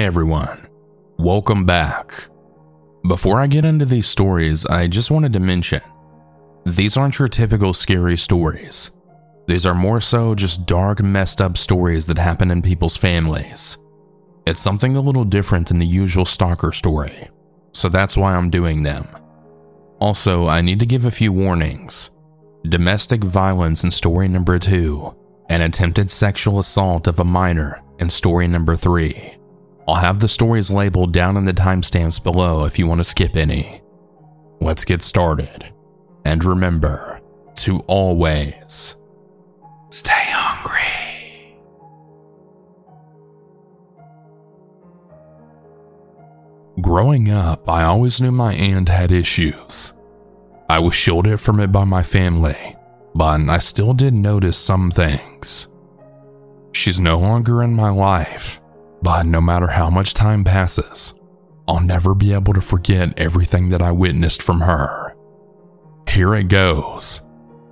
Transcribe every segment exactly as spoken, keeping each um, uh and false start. Hi everyone, welcome back. Before I get into these stories, I just wanted to mention, these aren't your typical scary stories. These are more so just dark, messed up stories that happen in people's families. It's something a little different than the usual stalker story, so that's why I'm doing them. Also, I need to give a few warnings. Domestic violence in story number two, and attempted sexual assault of a minor in story number three. I'll have the stories labeled down in the timestamps below if you want to skip any. Let's get started. And remember to always stay hungry. Growing up, I always knew my aunt had issues. I was shielded from it by my family, but I still did notice some things. She's no longer in my life, but no matter how much time passes, I'll never be able to forget everything that I witnessed from her. Here it goes.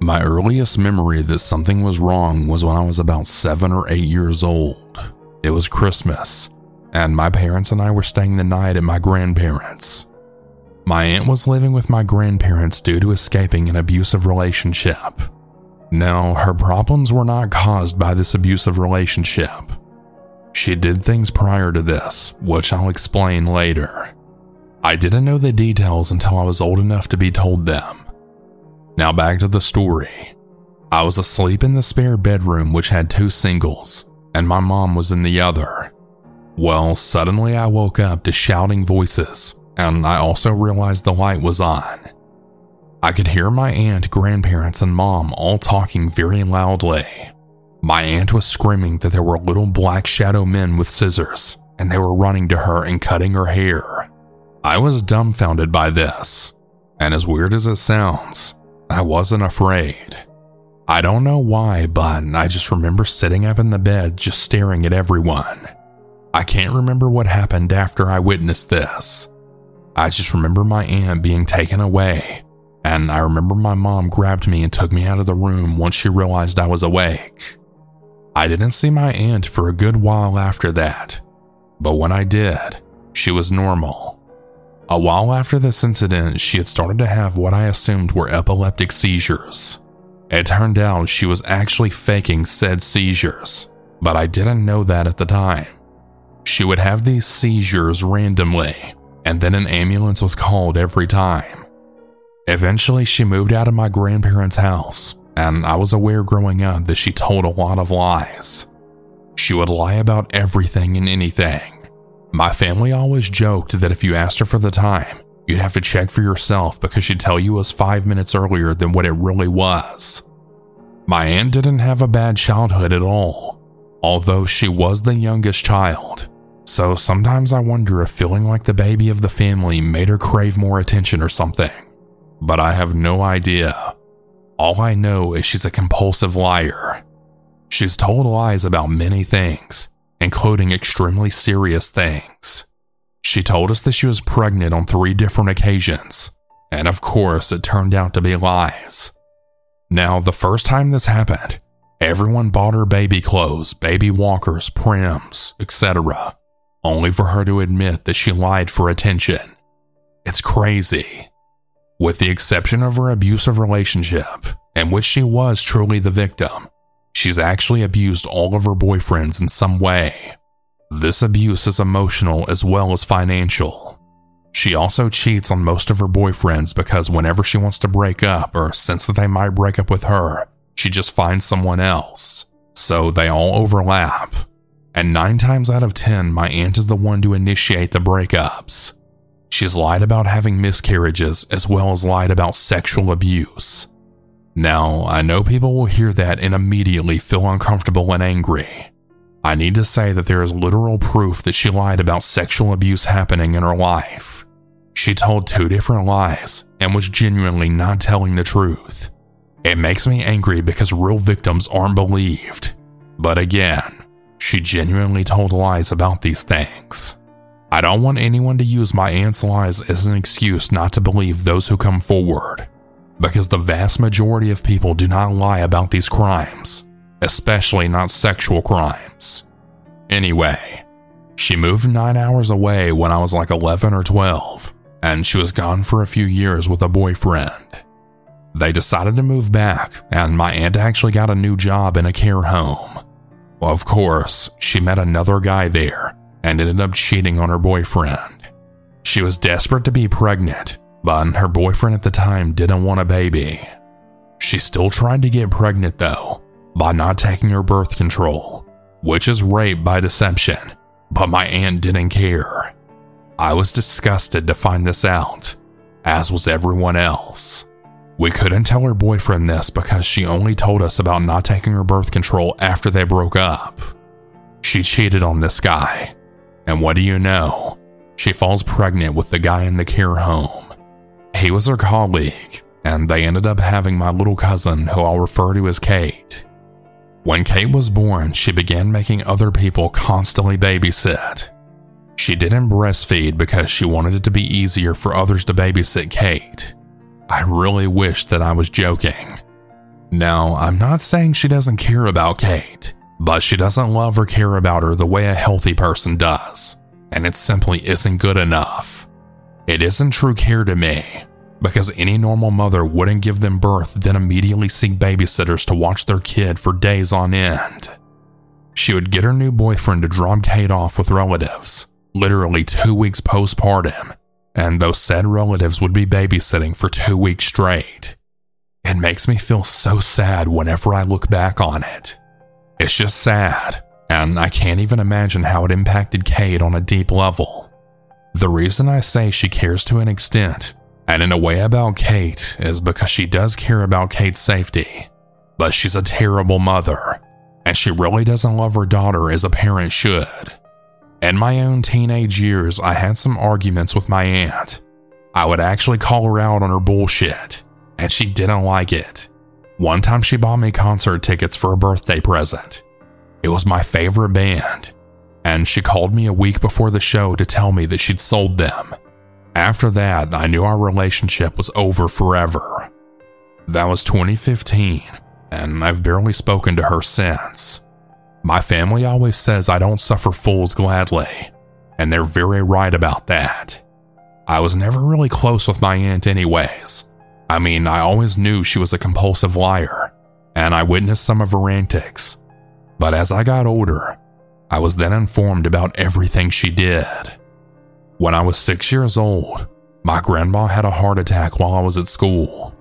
My earliest memory that something was wrong was when I was about seven or eight years old. It was Christmas, and my parents and I were staying the night at my grandparents'. My aunt was living with my grandparents due to escaping an abusive relationship. Now, her problems were not caused by this abusive relationship. She did things prior to this, which I'll explain later. I didn't know the details until I was old enough to be told them. Now back to the story. I was asleep in the spare bedroom, which had two singles, and my mom was in the other. Well, suddenly I woke up to shouting voices, and I also realized the light was on. I could hear my aunt, grandparents, and mom all talking very loudly. My aunt was screaming that there were little black shadow men with scissors, and they were running to her and cutting her hair. I was dumbfounded by this, and as weird as it sounds, I wasn't afraid. I don't know why, but I just remember sitting up in the bed just staring at everyone. I can't remember what happened after I witnessed this. I just remember my aunt being taken away, and I remember my mom grabbed me and took me out of the room once she realized I was awake. I didn't see my aunt for a good while after that, but when I did, she was normal. A while after this incident, she had started to have what I assumed were epileptic seizures. It turned out she was actually faking said seizures, but I didn't know that at the time. She would have these seizures randomly, and then an ambulance was called every time. Eventually, she moved out of my grandparents' house, and I was aware growing up that she told a lot of lies. She would lie about everything and anything. My family always joked that if you asked her for the time, you'd have to check for yourself because she'd tell you it was five minutes earlier than what it really was. My aunt didn't have a bad childhood at all, although she was the youngest child, so sometimes I wonder if feeling like the baby of the family made her crave more attention or something, but I have no idea. All I know is she's a compulsive liar. She's told lies about many things, including extremely serious things. She told us that she was pregnant on three different occasions, and of course it turned out to be lies. Now, the first time this happened, everyone bought her baby clothes, baby walkers, prams, et cetera, only for her to admit that she lied for attention. It's crazy. With the exception of her abusive relationship, in which she was truly the victim, she's actually abused all of her boyfriends in some way. This abuse is emotional as well as financial. She also cheats on most of her boyfriends because whenever she wants to break up or sense that they might break up with her, she just finds someone else. So they all overlap. And nine times out of ten, my aunt is the one to initiate the breakups. She's lied about having miscarriages as well as lied about sexual abuse. Now, I know people will hear that and immediately feel uncomfortable and angry. I need to say that there is literal proof that she lied about sexual abuse happening in her life. She told two different lies and was genuinely not telling the truth. It makes me angry because real victims aren't believed. But again, she genuinely told lies about these things. I don't want anyone to use my aunt's lies as an excuse not to believe those who come forward, because the vast majority of people do not lie about these crimes, especially not sexual crimes. Anyway, She moved nine hours away when I was like eleven or twelve, and she was gone for a few years with a boyfriend. They decided to move back, and my aunt actually got a new job in a care home. Of course, she met another guy there and ended up cheating on her boyfriend. She was desperate to be pregnant, but her boyfriend at the time didn't want a baby. She still tried to get pregnant though, by not taking her birth control, which is rape by deception, but my aunt didn't care. I was disgusted to find this out, as was everyone else. We couldn't tell her boyfriend this because she only told us about not taking her birth control after they broke up. She cheated on this guy, and what do you know? She falls pregnant with the guy in the care home. He was her colleague, and they ended up having my little cousin, who I'll refer to as Kate. When Kate was born, she began making other people constantly babysit. She didn't breastfeed because she wanted it to be easier for others to babysit Kate. I really wish that I was joking. Now, I'm not saying she doesn't care about Kate, but she doesn't love or care about her the way a healthy person does, and it simply isn't good enough. It isn't true care to me, because any normal mother wouldn't give them birth then immediately seek babysitters to watch their kid for days on end. She would get her new boyfriend to drop Kate off with relatives, literally two weeks postpartum, and those said relatives would be babysitting for two weeks straight. It makes me feel so sad whenever I look back on it. It's just sad, and I can't even imagine how it impacted Kate on a deep level. The reason I say she cares to an extent, and in a way about Kate, is because she does care about Kate's safety, but she's a terrible mother, and she really doesn't love her daughter as a parent should. In my own teenage years, I had some arguments with my aunt. I would actually call her out on her bullshit, and she didn't like it. One time she bought me concert tickets for a birthday present. It was my favorite band, and she called me a week before the show to tell me that she'd sold them. After that, I knew our relationship was over forever. That was twenty fifteen, and I've barely spoken to her since. My family always says I don't suffer fools gladly, and they're very right about that. I was never really close with my aunt anyways. I mean, I always knew she was a compulsive liar, and I witnessed some of her antics. But as I got older, I was then informed about everything she did. When I was six years old, my grandma had a heart attack while I was at school.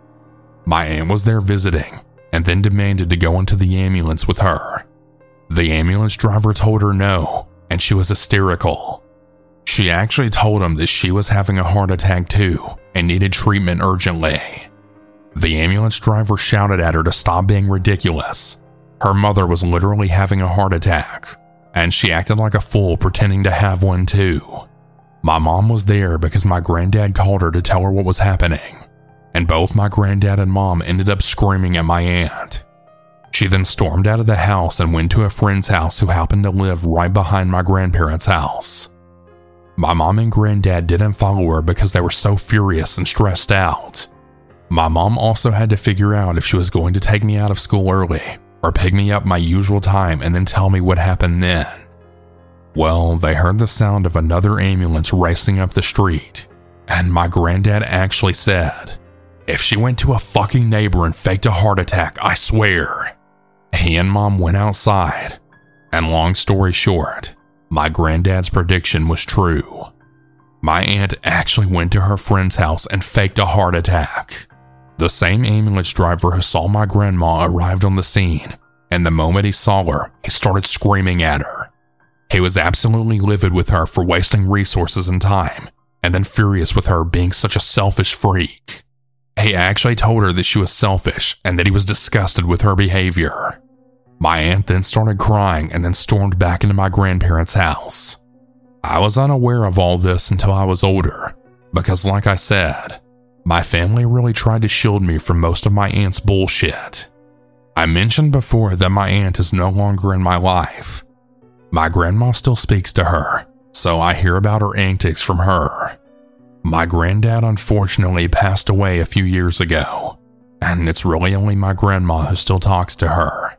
My aunt was there visiting, and then demanded to go into the ambulance with her. The ambulance driver told her no, and she was hysterical. She actually told him that she was having a heart attack too and needed treatment urgently. The ambulance driver shouted at her to stop being ridiculous. Her mother was literally having a heart attack, and she acted like a fool pretending to have one too. My mom was there because my granddad called her to tell her what was happening, and both my granddad and mom ended up screaming at my aunt. She then stormed out of the house and went to a friend's house who happened to live right behind my grandparents' house. My mom and granddad didn't follow her because they were so furious and stressed out. My mom also had to figure out if she was going to take me out of school early or pick me up my usual time and then tell me what happened then. Well, they heard the sound of another ambulance racing up the street, and my granddad actually said, "If she went to a fucking neighbor and faked a heart attack, I swear." He and mom went outside, and long story short, my granddad's prediction was true. My aunt actually went to her friend's house and faked a heart attack. The same ambulance driver who saw my grandma arrived on the scene, and the moment he saw her, he started screaming at her. He was absolutely livid with her for wasting resources and time, and then furious with her being such a selfish freak. He actually told her that she was selfish and that he was disgusted with her behavior. My aunt then started crying and then stormed back into my grandparents' house. I was unaware of all this until I was older, because like I said, my family really tried to shield me from most of my aunt's bullshit. I mentioned before that my aunt is no longer in my life. My grandma still speaks to her, so I hear about her antics from her. My granddad unfortunately passed away a few years ago, and it's really only my grandma who still talks to her.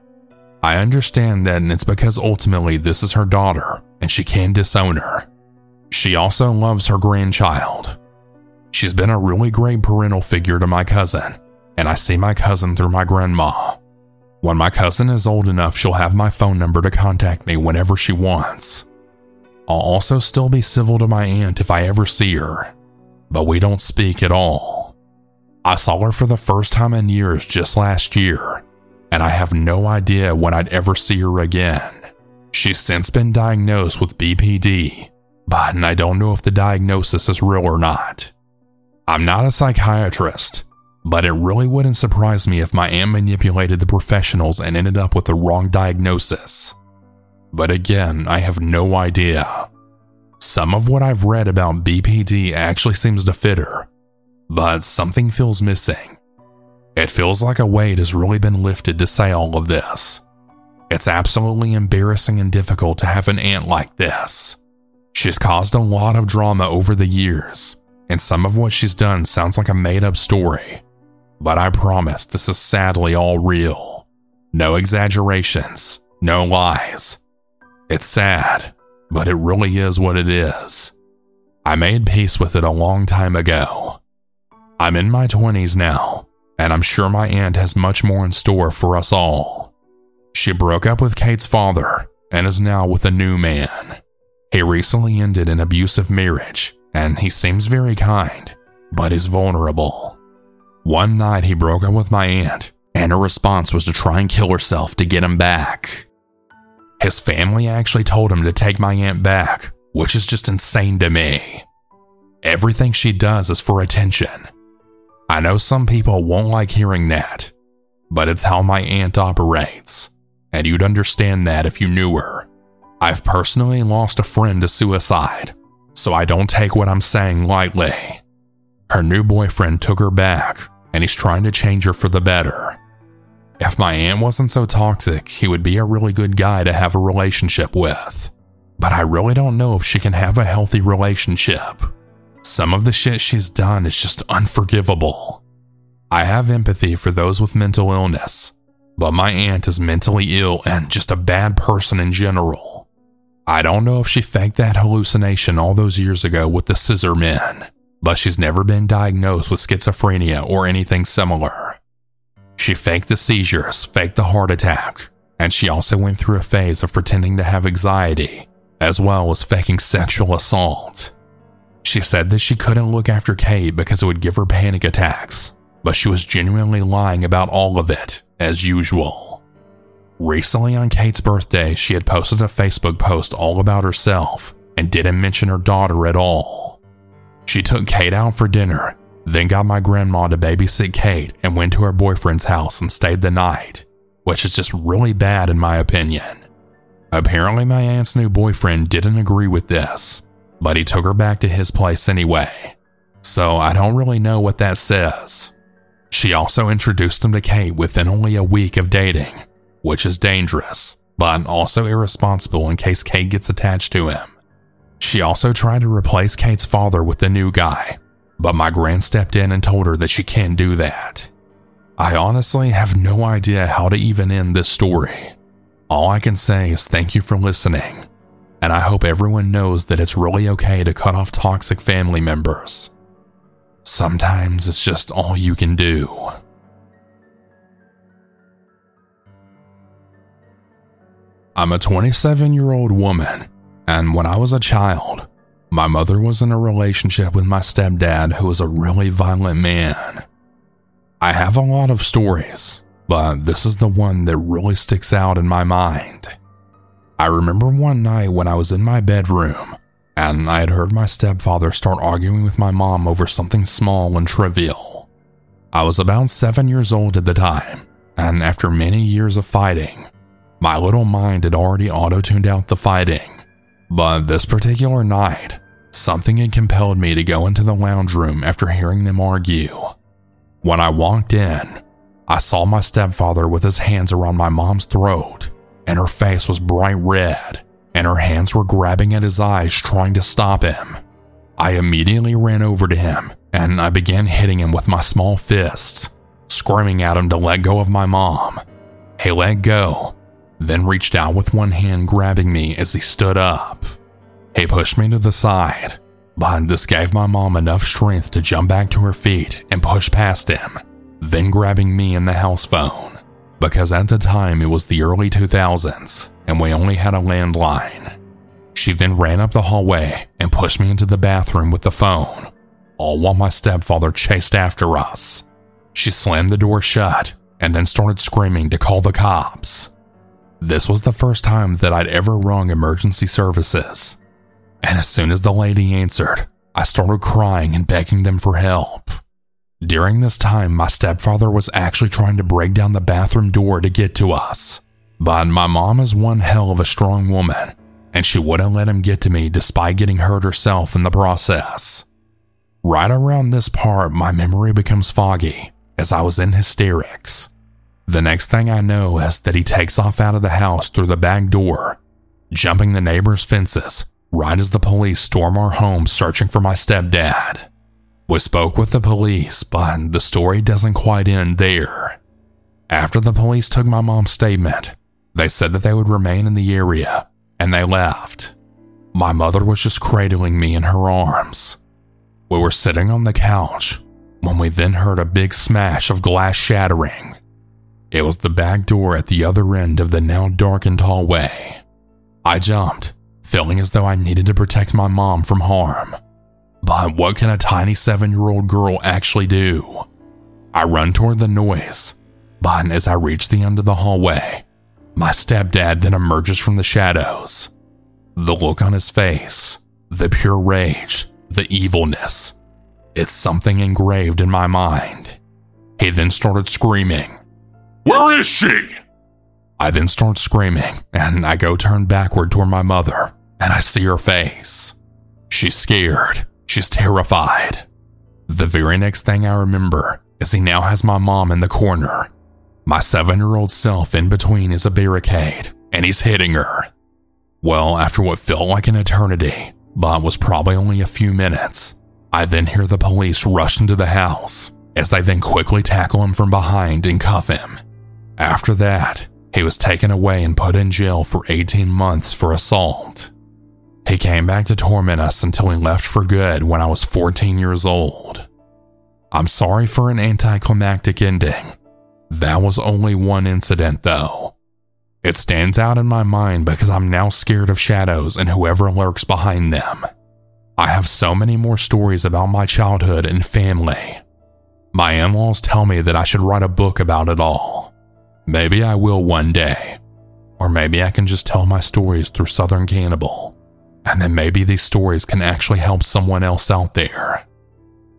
I understand that it's because ultimately this is her daughter and she can't disown her. She also loves her grandchild. She's been a really great parental figure to my cousin, and I see my cousin through my grandma. When my cousin is old enough, she'll have my phone number to contact me whenever she wants. I'll also still be civil to my aunt if I ever see her, but we don't speak at all. I saw her for the first time in years just last year, and I have no idea when I'd ever see her again. She's since been diagnosed with B P D, but I don't know if the diagnosis is real or not. I'm not a psychiatrist, but it really wouldn't surprise me if my aunt manipulated the professionals and ended up with the wrong diagnosis. But again, I have no idea. Some of what I've read about B P D actually seems to fit her, but something feels missing. It feels like a weight has really been lifted to say all of this. It's absolutely embarrassing and difficult to have an aunt like this. She's caused a lot of drama over the years, and some of what she's done sounds like a made-up story. But I promise this is sadly all real. No exaggerations, no lies. It's sad, but it really is what it is. I made peace with it a long time ago. I'm in my twenties now, and I'm sure my aunt has much more in store for us all. She broke up with Kate's father and is now with a new man. He recently ended an abusive marriage, and he seems very kind, but is vulnerable. One night he broke up with my aunt, and her response was to try and kill herself to get him back. His family actually told him to take my aunt back, which is just insane to me. Everything she does is for attention. I know some people won't like hearing that, but it's how my aunt operates, and you'd understand that if you knew her. I've personally lost a friend to suicide, so I don't take what I'm saying lightly. Her new boyfriend took her back, and he's trying to change her for the better. If my aunt wasn't so toxic, he would be a really good guy to have a relationship with, but I really don't know if she can have a healthy relationship. Some of the shit she's done is just unforgivable. I have empathy for those with mental illness, but my aunt is mentally ill and just a bad person in general. I don't know if she faked that hallucination all those years ago with the scissor men, but she's never been diagnosed with schizophrenia or anything similar. She faked the seizures, faked the heart attack, and she also went through a phase of pretending to have anxiety, as well as faking sexual assault. She said that she couldn't look after Kate because it would give her panic attacks, but she was genuinely lying about all of it, as usual. Recently on Kate's birthday, she had posted a Facebook post all about herself and didn't mention her daughter at all. She took Kate out for dinner, then got my grandma to babysit Kate and went to her boyfriend's house and stayed the night, which is just really bad in my opinion. Apparently my aunt's new boyfriend didn't agree with this, but he took her back to his place anyway, so I don't really know what that says. She also introduced him to Kate within only a week of dating, which is dangerous, but also irresponsible in case Kate gets attached to him. She also tried to replace Kate's father with the new guy, but my gran stepped in and told her that she can't do that. I honestly have no idea how to even end this story. All I can say is thank you for listening, and I hope everyone knows that it's really okay to cut off toxic family members. Sometimes it's just all you can do. I'm a twenty-seven-year-old woman, and when I was a child, my mother was in a relationship with my stepdad, who was a really violent man. I have a lot of stories, but this is the one that really sticks out in my mind. I remember one night when I was in my bedroom, and I had heard my stepfather start arguing with my mom over something small and trivial. I was about seven years old at the time, and after many years of fighting, my little mind had already auto-tuned out the fighting. But this particular night, something had compelled me to go into the lounge room after hearing them argue. When I walked in, I saw my stepfather with his hands around my mom's throat, and her face was bright red, and her hands were grabbing at his eyes trying to stop him. I immediately ran over to him, and I began hitting him with my small fists, screaming at him to let go of my mom. He let go, then reached out with one hand grabbing me as he stood up. He pushed me to the side, but this gave my mom enough strength to jump back to her feet and push past him, then grabbing me and the house phone, because at the time it was the early two thousands and we only had a landline. She then ran up the hallway and pushed me into the bathroom with the phone, all while my stepfather chased after us. She slammed the door shut and then started screaming to call the cops. This was the first time that I'd ever rung emergency services, and as soon as the lady answered, I started crying and begging them for help. During this time, my stepfather was actually trying to break down the bathroom door to get to us, but my mom is one hell of a strong woman, and she wouldn't let him get to me despite getting hurt herself in the process. Right around this part, my memory becomes foggy as I was in hysterics. The next thing I know is that he takes off out of the house through the back door, jumping the neighbor's fences right as the police storm our home searching for my stepdad. We spoke with the police, but the story doesn't quite end there. After the police took my mom's statement, they said that they would remain in the area, and they left. My mother was just cradling me in her arms. We were sitting on the couch when we then heard a big smash of glass shattering. It was the back door at the other end of the now darkened hallway. I jumped, feeling as though I needed to protect my mom from harm. But what can a tiny seven-year-old girl actually do? I run toward the noise, but as I reach the end of the hallway, my stepdad then emerges from the shadows. The look on his face, the pure rage, the evilness, it's something engraved in my mind. He then started screaming, "Where is she?" I then start screaming, and I go turn backward toward my mother, and I see her face. She's scared. She's terrified. The very next thing I remember is he now has my mom in the corner. My seven-year-old self in between is a barricade, and he's hitting her. Well, after what felt like an eternity, but was probably only a few minutes, I then hear the police rush into the house, as they then quickly tackle him from behind and cuff him. After that, he was taken away and put in jail for eighteen months for assault. He came back to torment us until he left for good when I was fourteen years old. I'm sorry for an anticlimactic ending. That was only one incident, though. It stands out in my mind because I'm now scared of shadows and whoever lurks behind them. I have so many more stories about my childhood and family. My in-laws tell me that I should write a book about it all. Maybe I will one day, or maybe I can just tell my stories through Southern Cannibal, and then maybe these stories can actually help someone else out there.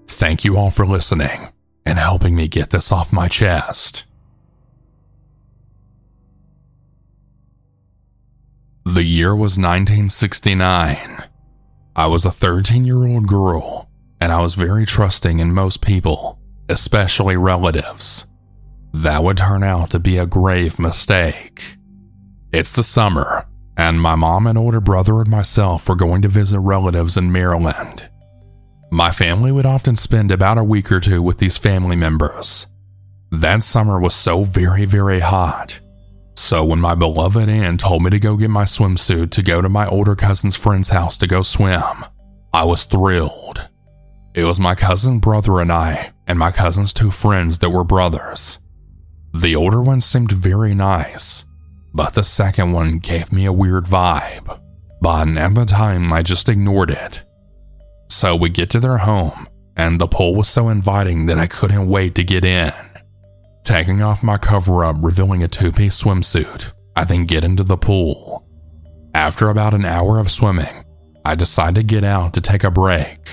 Thank you all for listening and helping me get this off my chest. The year was nineteen sixty-nine. I was a thirteen-year-old girl, and I was very trusting in most people, especially relatives. That would turn out to be a grave mistake. It's the summer, and my mom and older brother and myself were going to visit relatives in Maryland. My family would often spend about a week or two with these family members. That summer was so very, very hot. So when my beloved aunt told me to go get my swimsuit to go to my older cousin's friend's house to go swim, I was thrilled. It was my cousin brother and I, and my cousin's two friends that were brothers. The older one seemed very nice, but the second one gave me a weird vibe, but at the time I just ignored it. So we get to their home, and the pool was so inviting that I couldn't wait to get in. Taking off my cover-up, revealing a two-piece swimsuit, I then get into the pool. After about an hour of swimming, I decide to get out to take a break.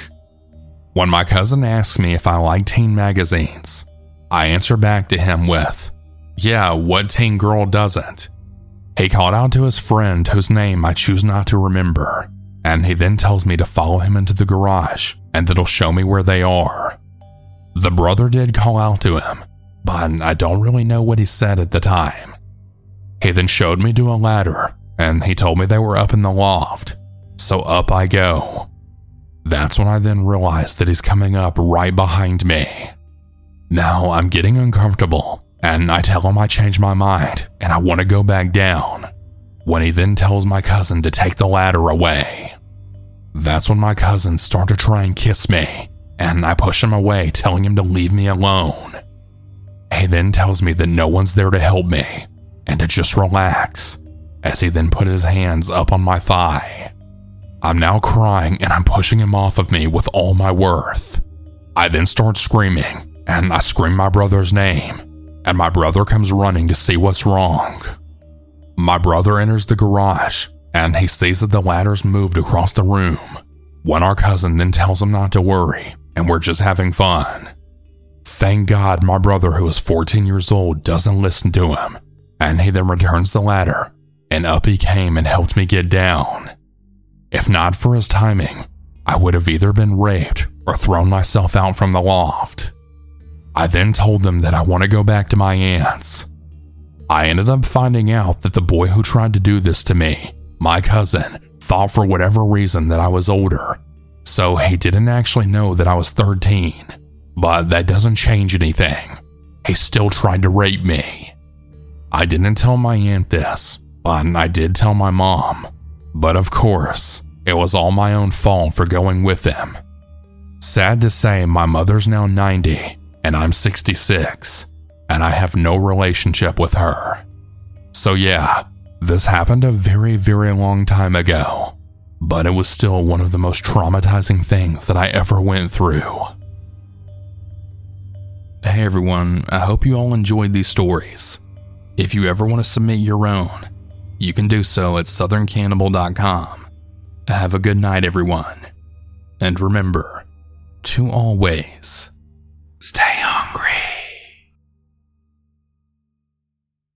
When my cousin asks me if I like teen magazines, I answer back to him with, "Yeah, what teen girl doesn't?" He called out to his friend whose name I choose not to remember, and he then tells me to follow him into the garage and that he'll show me where they are. The brother did call out to him, but I don't really know what he said at the time. He then showed me to a ladder, and he told me they were up in the loft, so up I go. That's when I then realized that he's coming up right behind me. Now I'm getting uncomfortable, and I tell him I changed my mind and I want to go back down, when he then tells my cousin to take the ladder away. That's when my cousin started to try and kiss me, and I push him away, telling him to leave me alone. He then tells me that no one's there to help me and to just relax, as he then put his hands up on my thigh. I'm now crying and I'm pushing him off of me with all my worth. I then start screaming, and I scream my brother's name, and my brother comes running to see what's wrong. My brother enters the garage, and he sees that the ladder's moved across the room, when our cousin then tells him not to worry, and we're just having fun. Thank God my brother, who is fourteen years old, doesn't listen to him, and he then returns the ladder, and up he came and helped me get down. If not for his timing, I would have either been raped or thrown myself out from the loft. I then told them that I want to go back to my aunt's. I ended up finding out that the boy who tried to do this to me, my cousin, thought for whatever reason that I was older, so he didn't actually know that I was thirteen, but that doesn't change anything. He still tried to rape me. I didn't tell my aunt this, but I did tell my mom, but of course, it was all my own fault for going with him. Sad to say, my mother's now ninety, and I'm sixty-six, and I have no relationship with her. So yeah, this happened a very, very long time ago, but it was still one of the most traumatizing things that I ever went through. Hey everyone, I hope you all enjoyed these stories. If you ever want to submit your own, you can do so at southern cannibal dot com. Have a good night, everyone. And remember to always